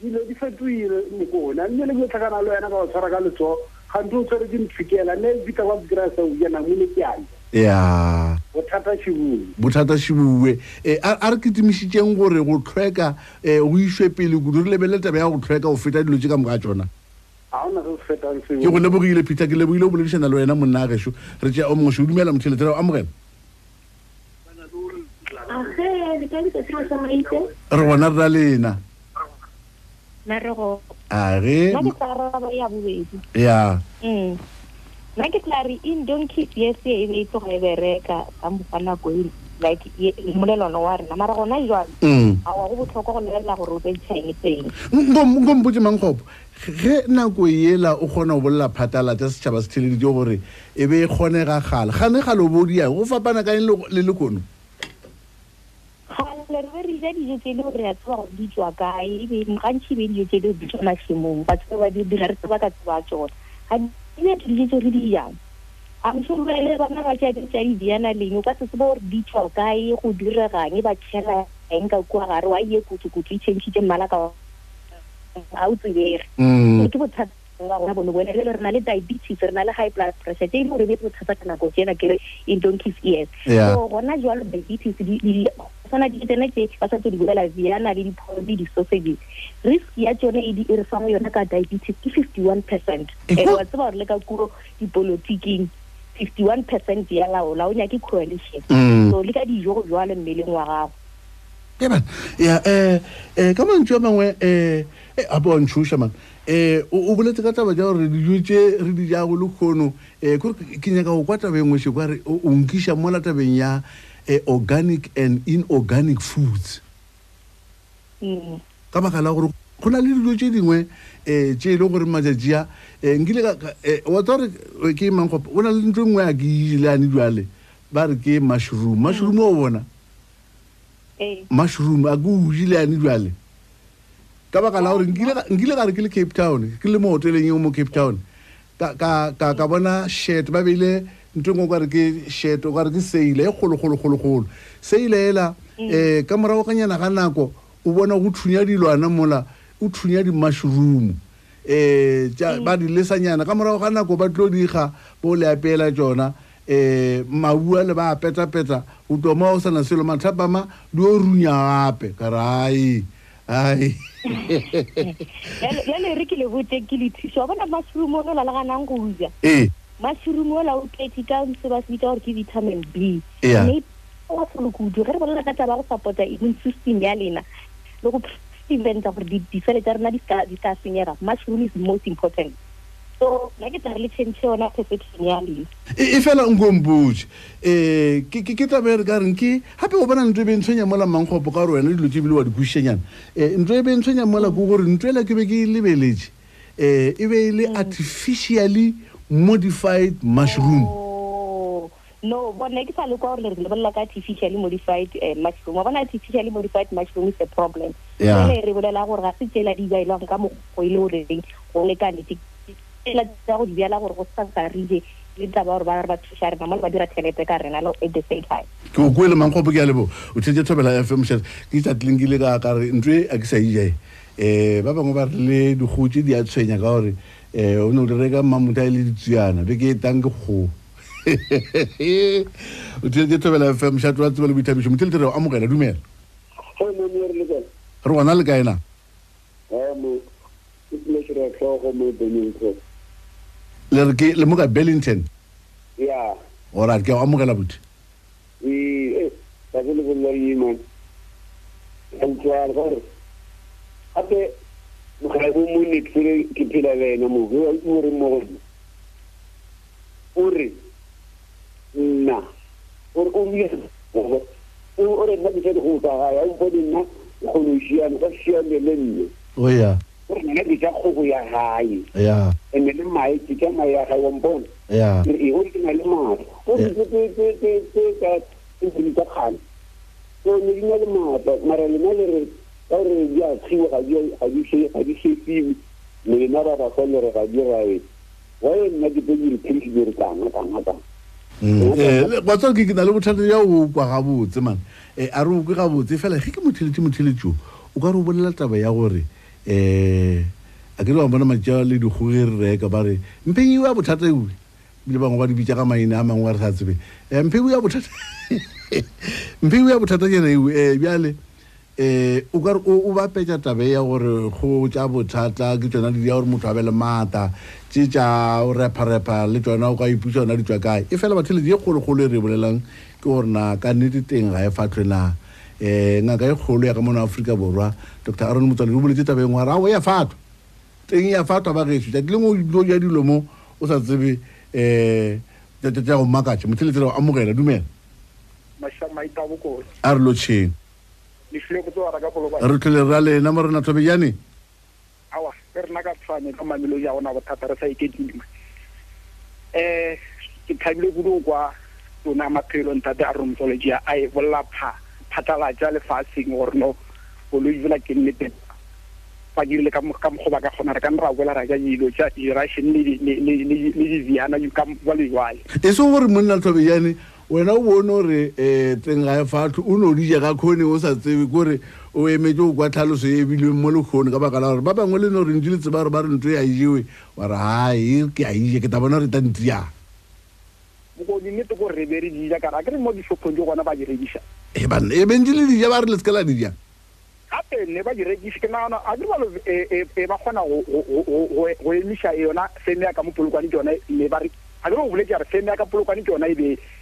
dilo di fatuile ne bona nne le go tlhakana le wena ka go tshwara ka letso ga ntse o tsere di mfikela ne di ka wa grass o yana mo le kyae ya bothata shibuwe bothata shibuwe a re kitimishitjeng gore go tlhweka o ishwe pele go dire lebele tabe ya go tlhweka o feta dilo tse ka moka tsona a ona go feta ntse yo go lebogile Peter ke lebogile o boledišana le wena monna ga sho re tja o mo sho dumela mo tsheletlwa a mogela a re ke ke se se maite re bona ra lena na re go a re ba tsara ba ya bobedi ya mm like clari in don't keep yes e to go bereka ka mofana go like molelano wa rena mara gona jwa a wa go botlhoko go nela gore o bentsheng teng ngom ngom botse manggopo ge nako yela o gona o bolla phatala tsa tshaba sithile di gore e be gone ga gala gane ga lo bodiya go fapana ka le le kono le re re ja di tse lo re tswa di tswa ga e be mganchi be di tse lo di tsona simong ba tswa di di re tswa ka tswa tsona ha di ne di tse re di ya am so re le bana ba tsa di diana leng ka se se bo di tswa ga e go diregang ba tshela enka kwa gare wa ye kutu kutu tshentshi tse mala ka a utlwe re ke botsa ba bona bo le re rena le diabetes re na le high blood pressure tse mo re be botsa ka nako tsena ke in don't kiss ears so gona jwa le diabetes di sana di tena ke ba sa tloga la viana le dipodi di sausage risk ya tsone e di e famo yona ka diabetes ke fifty-one percent e wa tswa le ka kuro di politiking fifty-one percent ya la ola o nya ke coalition so le ka di jo jo le meleng wa gago ke bana ya eh eh ka mantjwa mangwe eh a bo ntshusa man eh o boletse ka taba ja re di jotse re di ja go le khono eh ke ke nya ka go kwata bengwe se kwa re o nkisha mola tabeng ya organic and inorganic foods. Mm. Ka ba kala gore go na le dilo tse dingwe eh tse le gore majajia eh ngile ka wa tsore ke mang go bona le ntwe ya gile ani duale ba re ke mushroom mushroom o bona eh mushroom a go gile ani duale ka ba kala gore ngile ngile ka re ke le Cape Town ke le mo hoteleng yo mo Cape Town ka ka ka bona shit ba bile ntongo ga re ke sheto ga re ke seile e khologolo khologolo seile ela eh ka morao ka nyana ga nako o bona go thunya dilwana mola o thunya di mushroom eh ba di lesanyana ka morao ga nako ba tlodiga bo le apela jona eh maua le ba peta peta o toma o sana selo mathapa ma di o runya ape ka rai ai ya le re ke le bote ke le tshwa bona mushroom o la la ga nang go uja eh mushroom ola o tletika se ba se bitsa gore ke vitamin B ne o tsolo go di gore ba le ka taba go supporta immune system ya lena le go inventa for di different rena di ka di ka senyera mushroom is most important so like it really change ona perfection ya lena e fela ngombuti eh ke ke ke tabe re ga reng ke hape o bona ntwe bentsenya mola manggopo ka rona dilo tse bile wa di guishenyana eh ntwe bentsenya mola go gore ntwela ke be ke lebeletse eh e be ile artificially modified mushroom. Oh, no, but next I look out like artificially modified mushroom. When artificially modified mushroom is a problem. Yeah. When regular la gore ga se tsela di ga ilang ka mo go ile o reng go le ka nete. Tsela tsa go di la gore go tsaka rije le taba gore ba ba tshwara ba ba dira tshelepe ka rena lo at the same time. Ke go ile manggopo ke a lebo. O tshetse thobela F M share. Ke tsa tlingile ka ka re ntwe a ke sa ije. Eh ba bangwe ba le di gotse di a tshwenya ka gore eh o no rega mamuta ile ditsiana be ke tang go o tlile to bela F M chatwa tswela boithabiso motile tlile a mogela dumela o mo mo re le re bona le kaena eh mo tlile re tlogo mo Bellington le re ke le mo ka Bellington ya ora ke a mogela buti e ba go le go le yima ntjwa gore ape mo ka go mo ne tsere ke phela le mo go mo re mo uri na uri o nge o uri ba di tshe go tsaya ya go di na go no sia go sia le le nne o ya uri nne di ja go ya hae ya ene le mai di ja mai ya hae wa mbona ya e o di na le mara o di di di di ka di ka khane o nne le mara mara le le or ya tsiwa ga yo a di se a di se tv le nara ba ka le ra dira e wa e nna di pedi re tshiri re tanga tanga What's talking a little bit of Bahabu, man? A Arugabu, the fellow Hikamutility Mutilitu, Ugaru will let away our eh, I get on my jolly to Huir Kabari. Pay you out at you. Bilbang what Bijama in Amman what has to be. And pay we out at Pay we out at Yale. Ugar Uva Peja Tavea or Hojabo Tata, Gitanadi or Mutabella Mata, Chicha, Reparepa, Little Nauka, Pusan, Little Guy. If I ever tell you, Holy Rebelang, Gorna, can need it in Fatrina, Nagai Holy Amon Africa Bora, Doctor Aaron Motsoaledi, we are fat. Taking a fat of a race that Lumo Yadilomo was as the Makach, Mutilitro Amogera, Dume. Mashamaitavoko Arlochi. Rale number not to be any. Our Fernaga family, Mamuya, on our Tatarasa. Eh, Taguruwa, Dunama Piron Tadarum Tologia, I Volapa, Patala Jalefasing or no, who live like in Nippon. Pagilaka Mukamhovaga Honakamba, well, I got you Russian Liziana, you come Valley. It's over Munal to be any. When I won or a thing I found to Uno Yakoni was at the Gore, or a Medo Guatalos, Moloko, and Gabacala, Baba Molino, and Jules Barbar and Tria, you are high, you get a bonnet and Tia. You need to go reverie Jacaragan Modiso Ponjo, one of our register. Evan, eventually, Yavarless Caladidia. After never you register now, I do a Mahana or Misha Eona, Senia Campulquanito, never. I don't know if you are Senia Campulquanito, maybe.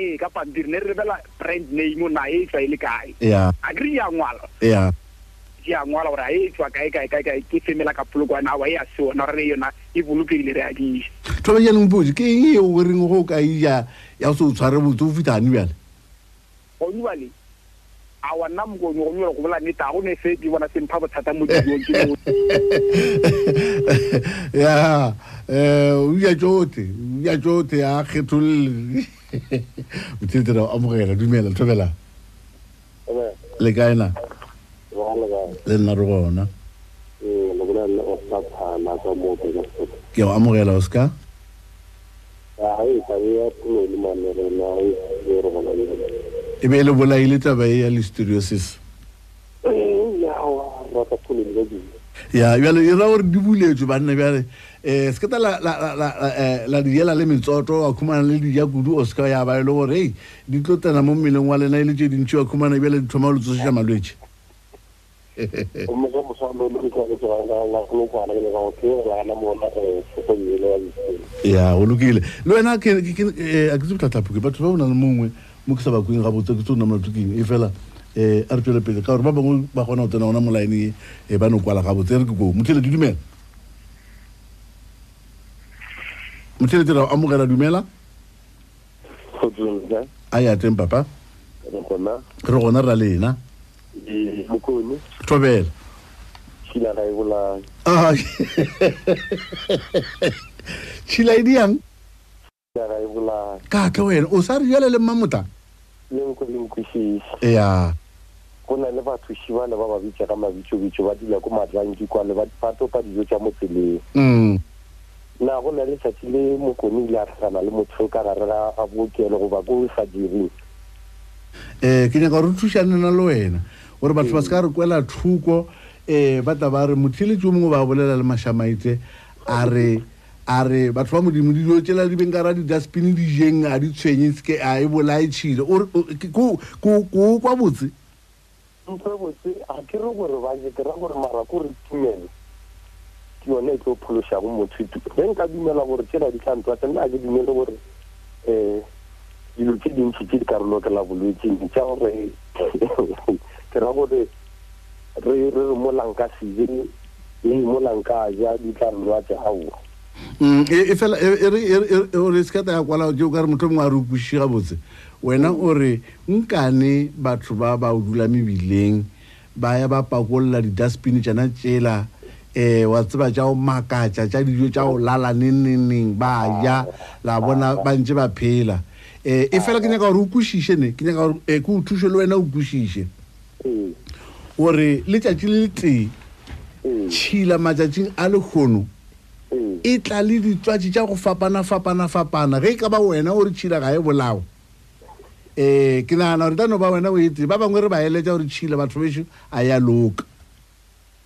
Brand name on I yeah. Agree, yeah. Yeah, while I give him like a program now, I saw an arena. If you look in the idea, Trojan Bush, King, you were in Hokaya, also terrible to fit annual. Only our number one, I only said you want to send Papa Tatamu. Yeah, we are joking, we are joking. I had to live. Mthilitse ra amogela dumela thobela le kaena le nna re bona eh le bona le ofsa na ka mo go ke amogela oska a e ka ya pulo le mane re na e re bona e be le bola ile taba ya listeriosis ya wa ka pulo le di ya ya le ra hore di buletse ba nna ba re eh skata la la la la diela le mintsoto wa khumana le di ya gudu oscar ya ba le go re di tlotana mo meleng wa lena ile tse dintsi wa khumana bele di thoma lotso tsa malwetse o mo go mo sa mo le go go la la go go la le go go la na mo la e go ile ya o lukile le wena ke ke a ke tsotla tlapo ke batho ba bona mongwe mo ke sa ba kueng ga botse ke tsona mo tukeng e fela eh a re tlo le pele ka hore ba bangwe ba gona o tena ona mo line e ba no kwala ga botse re ke go mothele di dumela Mothelete ra amogela dumela. Aya teng papa. Re gona. Re gona ra lena. Ee mokoni. Thobela. Tshila ra ibola. Ah. Tshila idiang. Tshila ra ibola. Ka ke wena o sa re jwale le mamuta. Le mokoni mkushi. Yeah. Kona le batho shibana ba ba bitsa ka mabitso bitso ba dila ko matlanki kwa le ba pato pa dijo tsa motlele. Mm. Na go nale tsa tshile mo konile a tsana le motho ka rarara a bokelo go ba go sa diring eh ke nka re thushana na lo wena gore batho ba ska re kwela thuko eh ba taba re mothile tjo mongwe ba bolela le Mashamaite are are batho ba modimo di lo tshela di bengara di dustbin di jeng a di tshwenyitse a e bolae tshile o go go kwa botse ntho botse a ke re gore ba je ke ra gore mara go re tumela yo ne go pholosha go motshitse ben ka dumela gore tsena di tlantwa tsena a ke dumela gore eh di le tshedi ntshidi ka rolo ka la bolwetse ntse gore ke ra gore re re mo lanka se di mo lanka ja di tlantwa tsa hawo ifela iri ori skata ya kwala jo ka re motho mwa re kushira botse wena ore nkane batho ba ba udula mebileng ba ya ba pakolla di dustbin tsana tsela eh wa tseba ja o makatsa ja dijo tsa o lala neneneng ba ya la bona ba ntse ba phela eh ifela ke nya ka re kushise ne ke nya ka ku thushe le wena o kushise mm ore letjatsi le tee tshila matsatsing a le khono itla le ditwatsi tsa go fapana fapana fapana ge ka ba wena o re tshila ga e bolao eh ke nana o ntano ba wena o itse ba bangwe re ba eletsa o re tshila batho besho a ya loka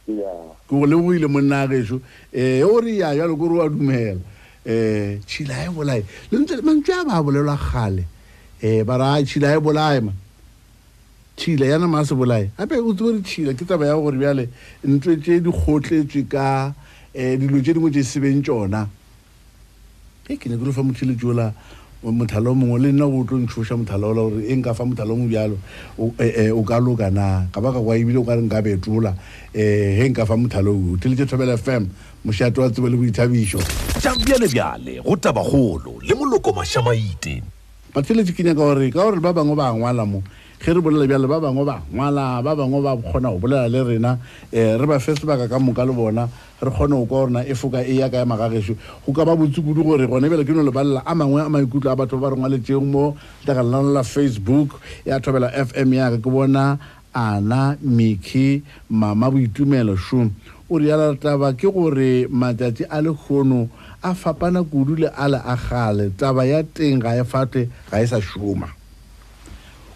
yeah go le buile monna gesho eh o ri ya ya lo go re wa dumela eh tshila e bolae le ntse mantjha ba bolelwa gale eh ba ra tshila e bolae ma tshila yana ma se bolae ape o tswe re tshila ke taba ya go re bjale ntwetse di khotletswe ka eh di lojedi mo tse sebeng tsona e ke ne go fa motho le jola mothalo mongwe le nna go tlontshosa mothalo la gore eng ka fa mothalo mo bjalo o o ka lokana ka ba ka wa ibile o ka reng ka betula eh eng ka fa mothalo o teletse thobela F M moshato wa tsebele go ithabiso champion bjale go tabagolo le Moloko Mashamaite ba tele dikenya ka gore ka gore ba bangwe ba ngwala mo ge re bolela bjale ba bangwe ba ngwala ba bangwe ba kgona go bolela le rena eh re ba Facebook ka moka le bona re kgone go korona e foka e ya ka magagesho go ka ba botsukudi gore gone bele ke no le balla a mangwe a maikutlo a batho ba rongwa le teng mo tagalang la Facebook ya thobela F M ya ke bona ana Miki mama boitumelo shum o ri ala taba ke gore matsatsi a le khono a fapana kudu le ala a gale taba ya teng ga e fate ga e sa shuma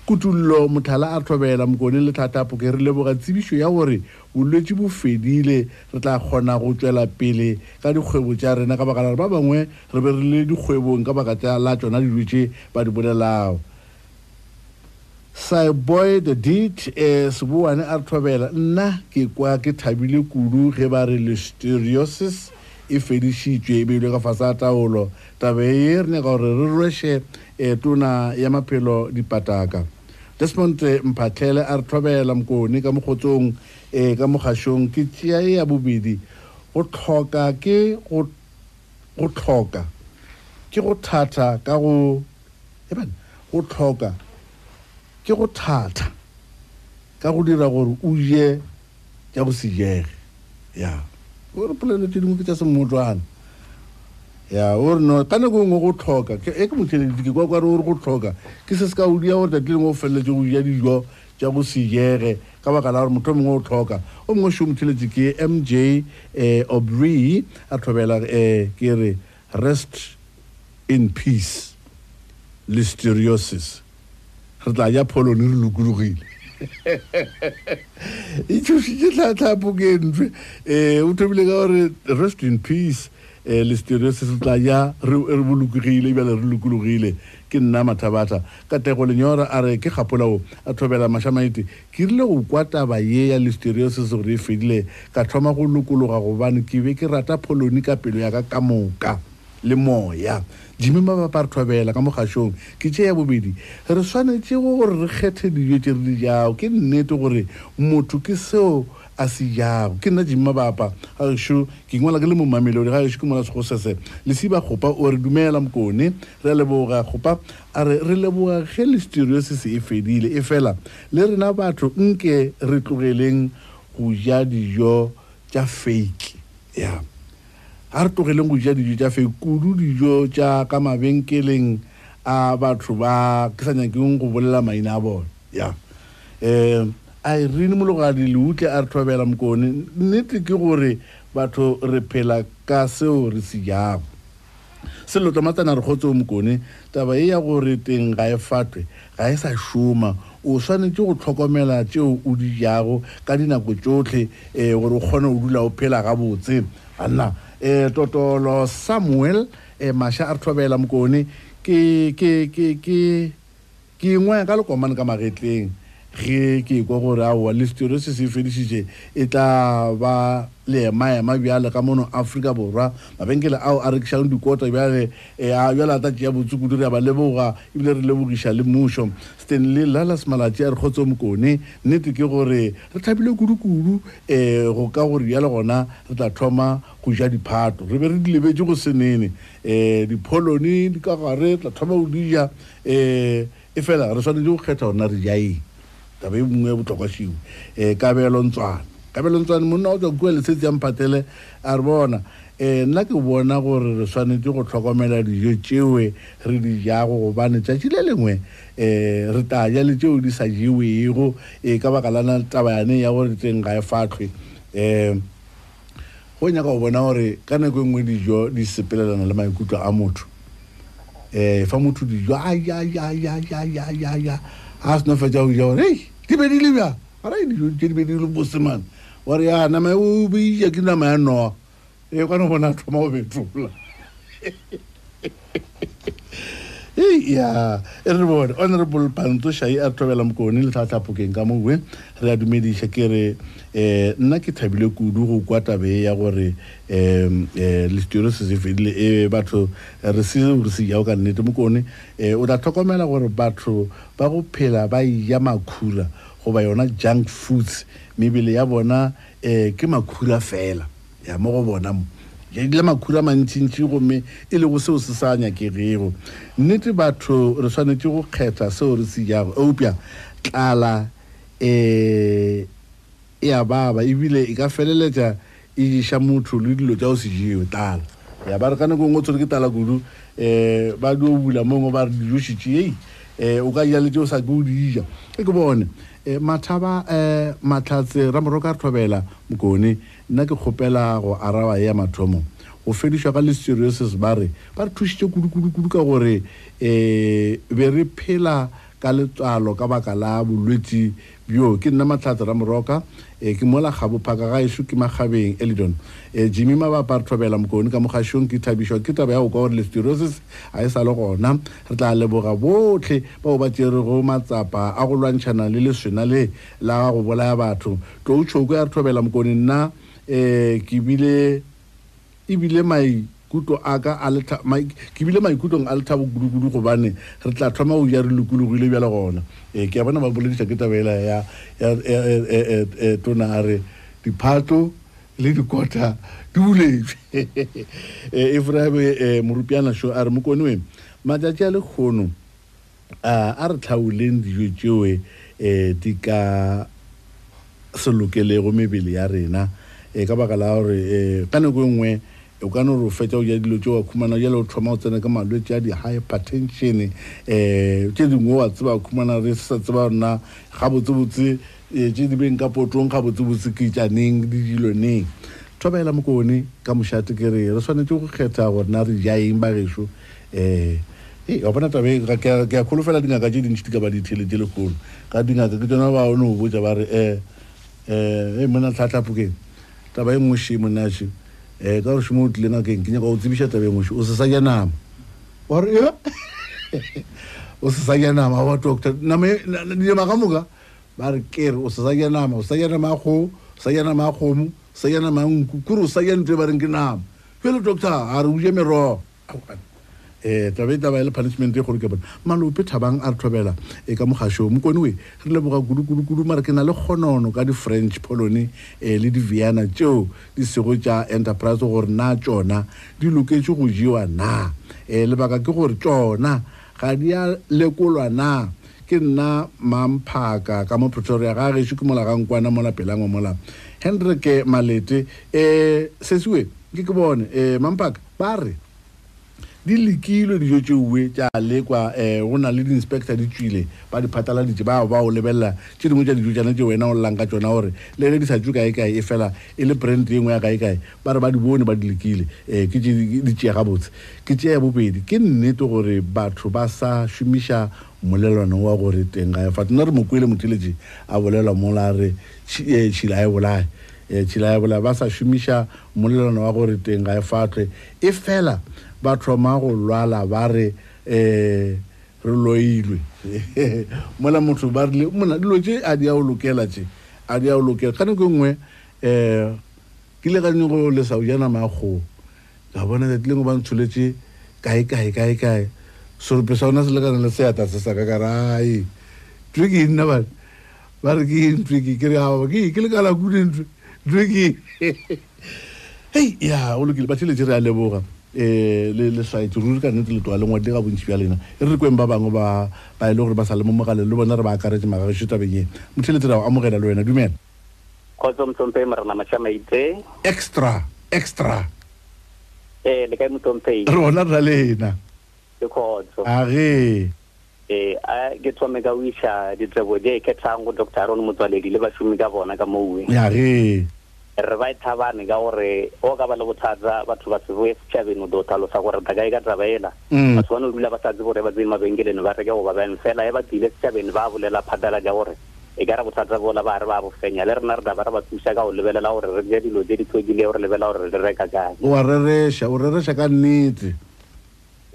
kutullo mothala a thobela mkone le thatapo ke re leboga tsibiso ya gore bolwetse bo fedile re tla gona go tswela pele ka dikgwebo tsa rena ka bakala ba bangwe re be re le dikgwebong ka bakatsa la tsona di lwetse ba di bolelao sa boy the deed is one a thobela nna ke kwa ke thabile kudu ge ba re listeriosis e fedishitswe be le ka fasa taolo tabe e re ne ka re re rweshe etuna ya maphelo dipataka Desmond Mphathele a re thobela mkone ka mogotsong e ka mogashong ke tsia ya bobedi o tlhoka ke go go tlhoka ke go thata ka go e bana go tlhoka ke go thata ka go dira gore o je ja go sejege ya o re pele le dingwe tsa semotwana ya o no kana go go tlhoka ke e ke motheledi ke kwa kwa re go tlhoka ke se se ka o dia o tla tleng o felletse go ja dijo ja go sejege ka ba kana re motho mongwe o tlhoka o mongwe sho motheledi ke M J eh Obri a thobela eh ke re rest in peace listeriosis re tla ya pholo ne re lokologile itse se tla tla bogeng eh o thobile ka gore rest in peace e listeriosis tla ya re bolukugile ba re lukulugile ke nna mathabata ka tego lenyora are ke gapolao a thobela Mashamaite ke rile go kwata ba ye ya listeriosis re e fedile ka thoma go lokologa go bana ke be ke rata pholoni ka pelo ya ka kamoka le moya dimema ba ba thobela ka mogashong ke tse ya bobedi re swanetse gore re kgethe dijo tse re jao ke nnete gore motho ke seo asiya ke nna dimma bapa a sho ke ngwala ke le momamelodi ga sho ke mola go sese le siba gopa o re dumela mkone re leboga gopa are re leboga ge listeriosis e fedile e fela le rena batho nke re tlogeleng go ja dijo tsa fake ya a re tlogeleng go ja dijo tsa fake kudu dijo tsa ka mabenkeleng a batho ba ke sanya ke go bolela maina a bona ya eh a ri nimologa di lutle a thobela mkone nete ke gore batho re phela ka seo re siyang selo tlomatana re gotse mkone taba e ya gore teng ga e fatwe ga e sa shuma o swanetse go tlhokomela tseo o di jago ka dinako tsotlhe eh gore o gone o dula o phela ga botse ana eh totolo Samuel e masha a thobela mkone ke ke ke ke ke ngwe ka lokomana ka magetleng ge ke go gore a wa listeriosis e feditse e tla ba le maye ma bjale ka mono Africa borwa mabengele ao a rekishang dikota bjale a bjala ta tja botsukudu re ba leboga e bile re lebogisha le musho Stanley Lalas Malatsi a re khotso mokone nnete ke gore re thabile kurukuru eh go ka gore bjale gona re tla thoma go ja diphato re be re dilebetse go senene eh dipoloni di ka gare tla thoma go dija eh e fela re swanetse go kgetha ona re jae tabe mongwe botlokwa siu eh kabelo ntswana kabelo ntswana monna o tlo go le setse ampatele a re bona eh nna ke bona gore re swanetse go tlhokomela dijo tsewe re di ja go bana tsa tshilelengwe eh re ta ja le tseo di sa jiwe go e ka bakalana tabayane ya gore teng ga e fatlwe eh go nya ka bona gore kana go engwe dijo di sepelelana le maikutlo a motho eh fa motho dijo a ya ya ya ya ya ya as no fa jaw jaw hey dibedi libya ara ni jo dibedi lu busman wari ana ma u bi yakina ma no e kwa no bona thoma o betula hey ya everyone honorable panto shai a tobela mkoni le thatha pokeng ka mowe re a dumedisha kere eh nna ke thabile kudu go kwa tabe ya gore em eh listeriosis e fedile e batho re se re se ya o ka nnete mkoni eh o tla thokomela gore batho ba go phela ba ya makhura go ba yona junk foods mebele ya bona eh ke makhura fela ya mo go bona le makhura mantšintši gomme e le go seo se sa nyakegego nnete batho re swanetse go kgetha seo re se jago opia tlala um e a baba ebile e ka feleletša e diša motho le dilo tša go se jeo tala ya ba re ka nako ngwe o tshwere ke tala kudu um ba dio bula mongwe ba re dijošitšee um o ka ja le tšeo sa ke o dija e ke bone mathaba eh matlatse ra moroka thobela mkone nna ke khopela go araba ya mathomo go fedishwa ka listeriosis ba re ba re thushitse kudu-kudu ka gore eh be re phela ka letswalo ka baka la bolwetse bjo ke nna matlatse ra moroka e ke mola gabo phaka ga isu ke magabeng Elidon e Jimmy mabapa re thobela mkone ka mogashong ke thabishwa ke taba ya go ka gore listeriosis a e sala gona re tla leboga botlhe ba ba tsere go matsapa a go lwantshana le leswena le la go bolaya batho tlo tshoko ya re thobela mkone nna eh ke bile e bile mai kuto aka alta mai ke bile mai kutong alta bo gudugudu go bane re tla thoma o ja re lukulugile bjale gona e ke bona ba boleditse ke tabela ya ya tonare diphato le dikota di bulefe e ifrabe morupiana sho are mokonwe matjatji a le khono a re tlhauleng dijo tsewe e tika solokelego mebele ya rena e ka baka la gore ka nako engwe o ka no re feta o ya dilo tšeo wa khumana jalo o thoma o tsena ka malwetse a di-hypertension um tše dingwe wa tseba khumana re sa tseba rona gabotsebotse tše di beng ka potong gabotsebotse ke tšaneng di diloneng thobela mokone ka mošate ke re re tshwanetse go kgetha gorena re jaeng bagešo um ee wa bona tabe ke a kholofela dingaka tše dintšhi di ka ba dithele tse lekgolo ka dingaka ke tsona ba one go botsa ba re um um e mona tlhatlhapokeng taba e nngwe she monaše eh ka re mo tlena ke ke go tsibisha tabe mo o se sa ya nama wa re yo o se sa ya nama wa doctor na me le magamuga ba re ke re o se sa ya nama o sa ya nama go sa ya nama go mo sa ya nama nkukuru sa ya ntle ba reng ke nama pele doctor a re u je mero eh tabe tabe le punishment e go re ke bona malope thabang a re thobela e ka mogasho mo kone we re le boga gudugudu mara ke na le khonono ka di French poloni eh le di Vienna tjo di segotsa enterprise gore na tjona di loketse go jiwa na eh le baka ke gore tjona ga di a lekolwa na ke nna mamphaka ka mo Pretoria ga re shukimola ga nkwana mola pelangwe mola Henrike Malete eh sesiwe ke ke bone eh mamphaka ba re di likilo di jotswe tja le kwa eh ona le inspector di tswile ba di phatala di ba ba o lebella tshedi mo tja di jotsana tje wena o langa tsona hore le le di sa tjuka e kae e fela e le brand engwe ya kae kae ba re ba di bone ba di likile eh ke di tjea ga botse ke tjea bobedi ke nnete gore batho ba sa shumisha molelwana wa gore tenga ya fatana re mokwele motletse a bolelwa mola re tshila e bolaya e tshila e bolaya ba sa shumisha molelwana wa gore tenga ya fatlwe e fela ba thoma go lwala ba re eh loilwe mola motho ba rile mona dilo tse a dia o lokela tse a dia o lokela ka nngwe nngwe eh ke le ga nne go le sa o jana ma go ga bona that leng ba ntshuletse kae kae kae kae so re pesa ona se le kana le se ata se sa ka karai tricky nna ba ba re ke tricky ke re ha ba ke ke le kala go nne tricky hey ya o lokile ba tshile tse re a leboga eh le le site ruri ka ntle to a lengwe de ga bontsi ya lena re kweng ba bangwe ba ba ile gore ba sala mo mogale le bona re ba akaretse maga go shota beng e motheletse ra o amogela le wena dumela go tsomtsompe marana Mashamaite extra extra eh le ka motsompei rona ra lena ke khotso a re eh a ke tsome ga wisha di tsebode ke tsango Dr Aaron Motsoaledi le ba shumi ka bona ka mowe ya re re ba thabane ga gore o ka ba le bothatsa batho ba sebo seven do talo sa gore daga e ka trabaela ba tswana le ba tsadzi gore ba tsene mabengeleng ba reke go ba ba nfela e ba dile seven ba bolela phatala ga gore e ga re bothatsa bona ba re ba bo fenya le rena re da ba ba thusa ka o lebelela gore re ja dilo tse di tshogile gore lebelela gore re reka ga o re re sha o re re sha ka nnete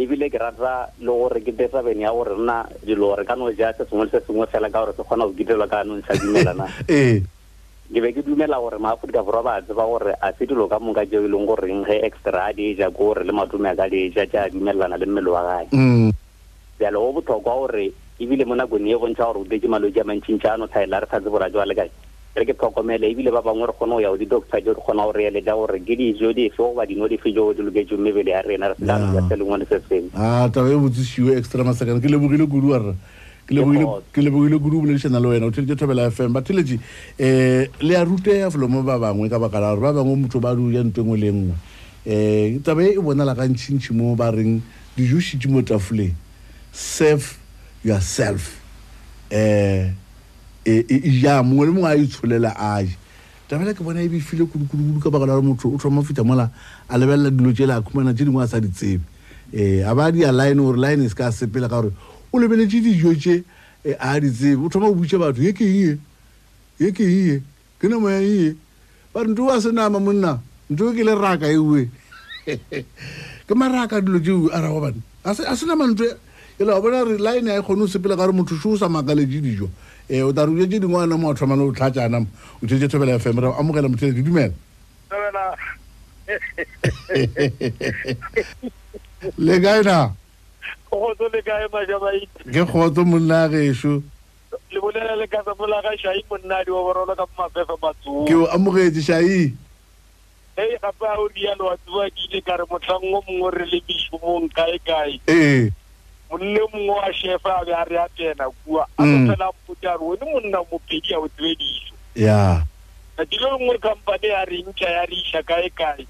e bile ke ratsa le gore ke tsa bene ya gore rena dilo re ka no ja tsa sengwe se sengwe fela ka gore se kgona go gitlwa ka no ntsa dimela na eh Give ke dumela gore ma Africa borwa ba tse ba gore a se dilo ka monga je ilong gore nge extra di ja gore le mathume ka di ja ja dimelana le mmelo wa gae mm ya le o botlhokwa gore e bile mona go ne e bontsha gore o deke malodi a mantšintšano tsaela re thatse bora jwa le kae re ke tlokomela e bile ba bangwe re gone o ya o di doctor jo re gona o re ele ja gore ke di jo di fo ba di no di fijo jo le ke jo mebele ya rena re se tla nna selongwane se seng ah tawe botsisiwe extra masakana ke le bogile guru arra le boilo ke le boilo group le tsena lo ena o tshele thobela F M ba teleji eh le a route ya flomo ba bangwe ka bakala ba bangwe motho ba ru ya ntengwe lengwe eh tabe e bona la ga ntshintshi mo ba reng di juice di motafule save yourself eh e ya mo le mo a itshulela a tabe la ke bona e be file kudukudu ka bakala motho o thoma fita mola a lebella dilo tshela a khumana tshedi mo a sa ditsebe eh abadi a line or line is ka sepela ka gore o lebele tidi joje a ri tse o thoma o butshe batho ye ke ye ye ke ye ke na mo ye ba ndu a sena ma munna ndu ke le raka ewe ke maraka dilo ju ara go bana a se a sena mantu ela o bona re line ya khone o sepela ka re motho sho sa makale dijo e o daru je dingwana mo thoma le o tlatsana o tshetse thobela F M ra amogela motho di dumela thobela le gaina o go le kae ma jabai ke khotso monna ge sho le bolela le ka tsapola ga shayi monna di o borolo ka mafefe batho ke o amogetse shayi ei ga ba o dia lo tswa ke le ka re motlango mongwe re le bishumong kae kae eh monna mongwe a shefa ga re a tena kwa a tsela putaro ne monna mo pedi a o twediso ya a dilo mongwe company a re ntse ya ri sha kae kae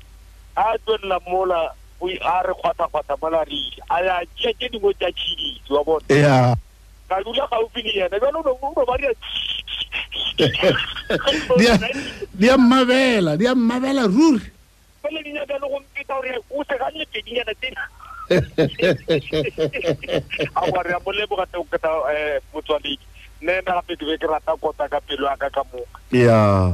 a tswela mola we are khata khata malari aya ke ke di go tja tshidi wa bona yeah ka dula ka opini ya ba no go ba ri dia dia mabela dia mabela rur ba le dina ga go mpita hore o se ga le pedi ya tsena a wa re mo le bo ga tlo ka eh Motsoaledi ne na pe ke ra ta kota ka pelo ya ka moka yeah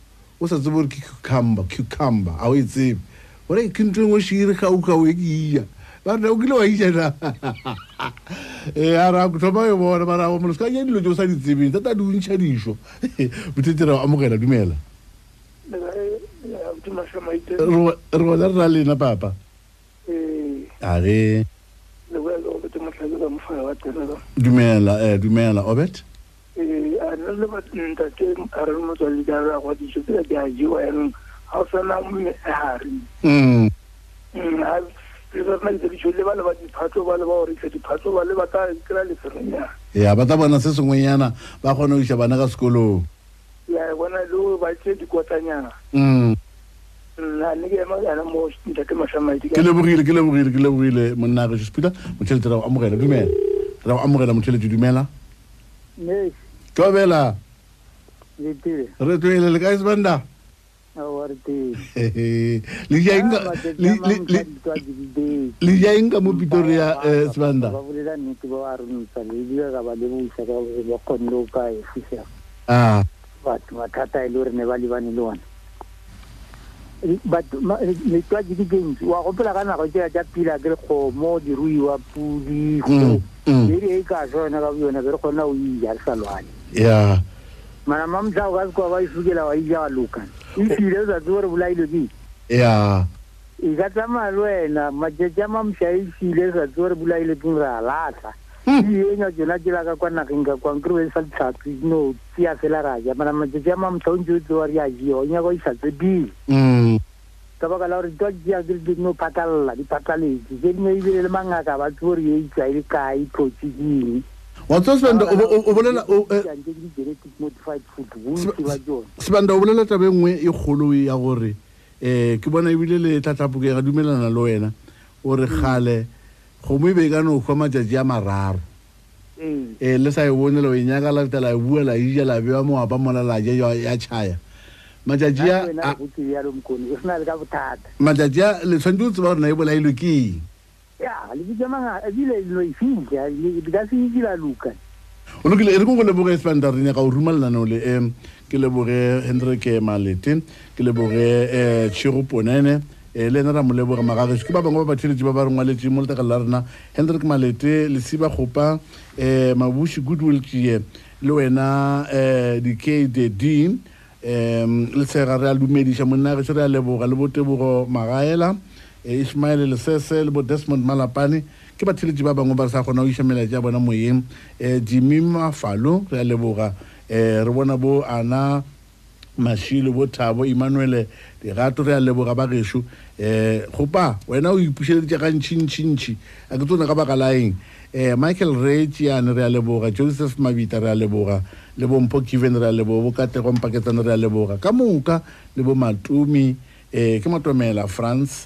o sa tsebore cucumber cucumber a o itsebe gore ke ntwe go shire ka o ka o ekiya ba re o kile wa itsela e ara go tloba yo bona mara o moloska ye dilo jo sa ditsebe tata di untsha disho botetera amogela dumela ro ro la rale na papa eh are le go go botetema tla mo fa wa tsela dumela eh dumela obet e a le batla ke a re mo tsoalidara go di tshwere ga U N ha sala mo a re mm mm a re tsama le tshwere ba le ba di phatso ba le ba hore ke di phatso ba le ba ka kra le serenya ya ba tabana se sengwenyana ba gone o isa bana ka sekolo ya bona lo ba tse di kotanyana mm la le ke ma ana mo ntse ke ma shamaiti ke le bogile ke le bogile ke le bogile monna ga se spita mo tshwere tla amogela dumela ra amogela Motsoaledi dumela ne kobela le tire re tloile le ka isbanda awa re tire le ya inga le le le ya inga mo Pretoria isbanda ba bolela nnete ba wa rona tsa le dira ga ba le mo isa ka ba khonlo ka e fihla ah ba ba thata ile re ne ba libane le wona but le twa di games wa go pela kana go tja ja pila ke go mo di ruiwa pudi go le e ka jona ka yona ke go na o ya salwane yeah mana mam tsa ga go ba ifugela wa ya luka ifile za tsore bulaile di yeah e ga tsama lwana majeja mam tsa ifile za tsore bulaile dira lata e nya jona jela ka kwana kinga kwa ngruwe sa tsatsi no tsia fela raja mana majeja mam tsa unjuzo wa ya yo nya go isa tsebi mm ka ba la re dojia gildi no patalla di patali je ne ile le manga ka ba tsori e tsa ile ka i protigi wato sbanda o bolela o genetic modified food wood wa jo sbanda o bolela tabe nngwe e kholo ya gore eh ke bona e bile le tlatlapukega dumelana le wena o re khale go mo be ka no kwa majaji a mararo eh le sa e bonela o nyaka la tla bua la ija la bewa mo apa molala ya chaya majaji a majaji le tsandutse ba rena e bola iloki ya le dijamanga azile lo ifinge ya because iji la luka o lo ke le go le boga standard ne ga o rumalana no le em ke le boga Hendrik Malete ke le boga eh Chiruponene le nna mo le boga magagwe ke ba bangwe ba batheletse ba ba rongwa le timo le ta galarna Hendrik Malete le siba gopa eh Mabushi Goodwill tie le wena eh D K D em le tsera re a dumedisa monna re tsere a le boga le botebogo magaela Ismail le Sesel bo Desmond Malapane ke ba tshile ba bangwe ba sa gona o isemela ja bona moyeng eh Dimima Falo re leboga eh re bona bo ana Mashilo bo Thabo Emmanuel de gato re leboga ba gesho eh gopa wena o ipuseletsa ga ntshintshintshi a ke tsona ka bakalaeng eh Michael Rage ya ne re leboga Joseph Mabita re leboga le bompo Kevin re leboga bo Kate Gompaketsana re leboga ka moka le bo Matumi eh ke Motomela France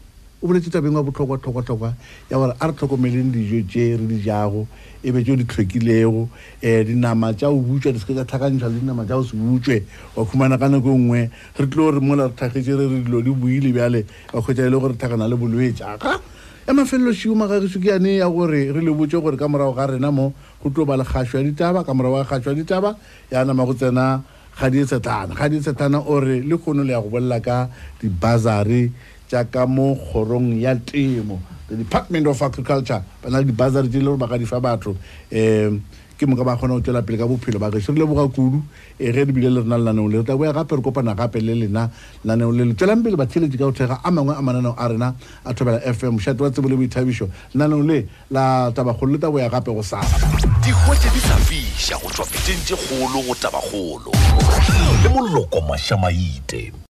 o boletse tabeng wa botlhokwa tlhokwa tlhokwa ya gore a re tlhokomeleng dijo tse re di jago e be jo di tlhekilego eh dinama tsa o butswa di se ka tlhakantsha le dinama tsa o se butswe wa khumana kana go nngwe re tlo re mola re thagetse re re dilo di buile bjale wa khotsa ile gore thakana le bolwetse aga e mafello shuma ga go ya ne ya gore re le botse gore ka morao ga rena mo go tlo ba le gatswa ditaba ka morao ga gatswa ditaba ya nama go tsena ga di setana ga di setana ore le khono le ya go bolla ka di bazari ja ka mo khorong ya temo the Department of Agriculture bana di bazari di le ba ga di fa batho eh ke mo ka ba gona o tla pele ka bophelo ba re se le boga kudu e re di bile le rena la neng le tla boya gape re kopana gape le lena la neng le le tla mpele ba tshele di ka o thega a mangwe a manana a rena a thobela F M chat wa tsebole boithabisho la neng le la taba kholo tla boya gape go sala di khotse di safisha go tswa piteng tse kholo go taba kholo le Moloko Mashamaite.